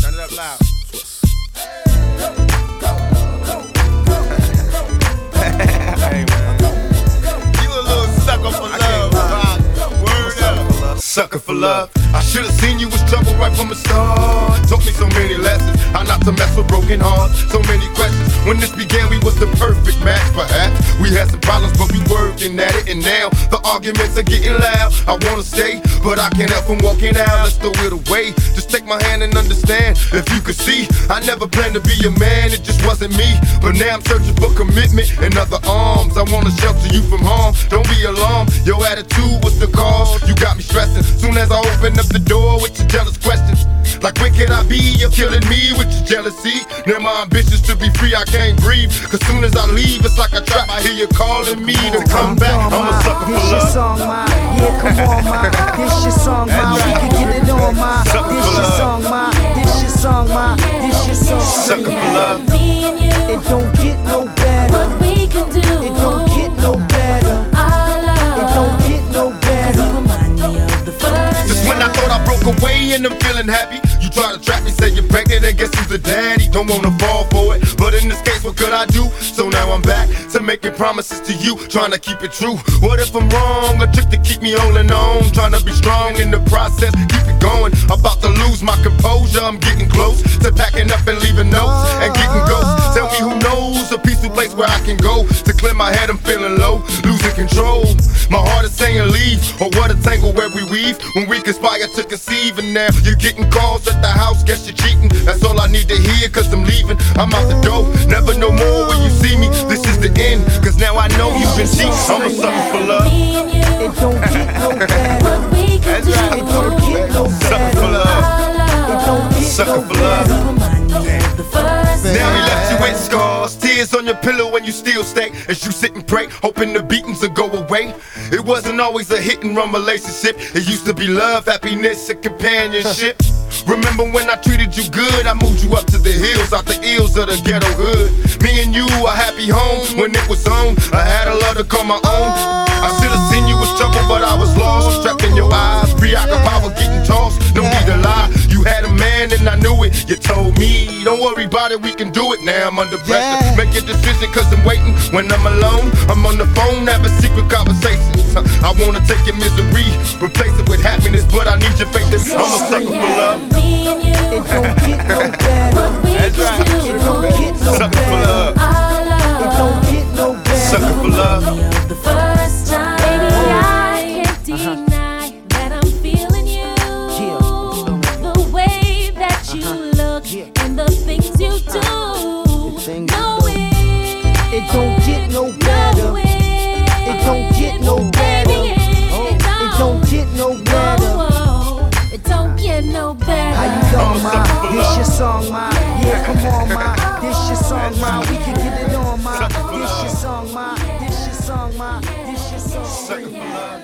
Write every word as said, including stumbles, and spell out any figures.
Turn it up loud. Hey, man. You a little sucker for love, Rock. Word up. Sucker for love. I should have seen you was trouble right from the start. Taught me so many lessons, how not to mess with broken hearts. So many questions. When this began, we was the perfect match, perhaps. We had some problems, but we working at it. And now, the arguments are getting loud. I wanna stay, but I can't help from walking out. Let's throw it away. Just take my hand and understand. If you could see, I never planned to be a man. It just wasn't me. But now I'm searching for commitment and other arms. I wanna shelter you from harm. Don't be alarmed. Your attitude was the cause. You got me stressing. Soon as I open up the door with your jealous questions, like when can I be? You're killing me with your jealousy. Now my ambitions to be free, I can't breathe. Cause soon as I leave, it's like a trap. I hear you calling me to come back. I'm a sucker for love. This your song, ma. Yeah, come on, ma. This your song, ma. We can get it on, ma. This your song, ma. This your song, ma. This your song, ma. Sucker for love. It don't get no better. What we can do. It don't get no better. Our love. It don't get no better. The first. Just when I thought I broke away and I'm feeling happy. Try to trap me, say you're pregnant and guess who's the daddy. Don't wanna fall for it, but in this case what could I do? So now I'm back to making promises to you, trying to keep it true. What if I'm wrong? A trick to keep me holding on, trying to be strong in the process, keep it going. About to lose my composure, I'm getting close to packing up and leaving notes and getting ghosts. Tell me who knows a peaceful place where I can go to clear my head. I'm feeling low, losing control. My heart is saying leave, or what a tangle where we weave when we conspire to conceive. And now you're getting calls at the house, guess you're cheating. That's all I need to hear, cause I'm leaving. I'm out the door, never no more when you see me. This is the end, cause now I know you've been cheating. I'm a sucker for love. It don't get no better. It don't get no better. Sucker for love. Sucker for love. Now we left you with scars, tears on your pillow, and you still stay. As you sit and pray, hoping the beatings will go away. It wasn't always a hit and run relationship. It used to be love, happiness, and companionship. Remember when I treated you good, I moved you up to the hills, out the ills of the ghetto hood. Me and you, a happy home, when it was on, I had a love to call my own. I should have seen you was trouble, but I was lost, trapped in your eyes, preoccupied with getting tossed, don't need to lie. You had a man and I knew it, you told me, don't worry about it, we can do it. Now I'm under pressure, make a decision cause I'm waiting. When I'm alone, I'm on the phone, having secret conversations. I wanna take your misery, replace it with happiness, but I need your faith. I'm a sucker for love. It don't get no better. That's right. It don't get no better. Sucker for love. It don't get no better. Sucker for love. The first time, baby, I can't deny that I'm feeling you. The way that you look and the things you do. No way. It don't get no better. It don't get no better. It don't get no better. It don't get no better. How you doing, ma? This your song, ma. Yeah, come on, ma. This your song, ma. We can get it on, ma. This your song, ma. This your song, ma. This your song, ma.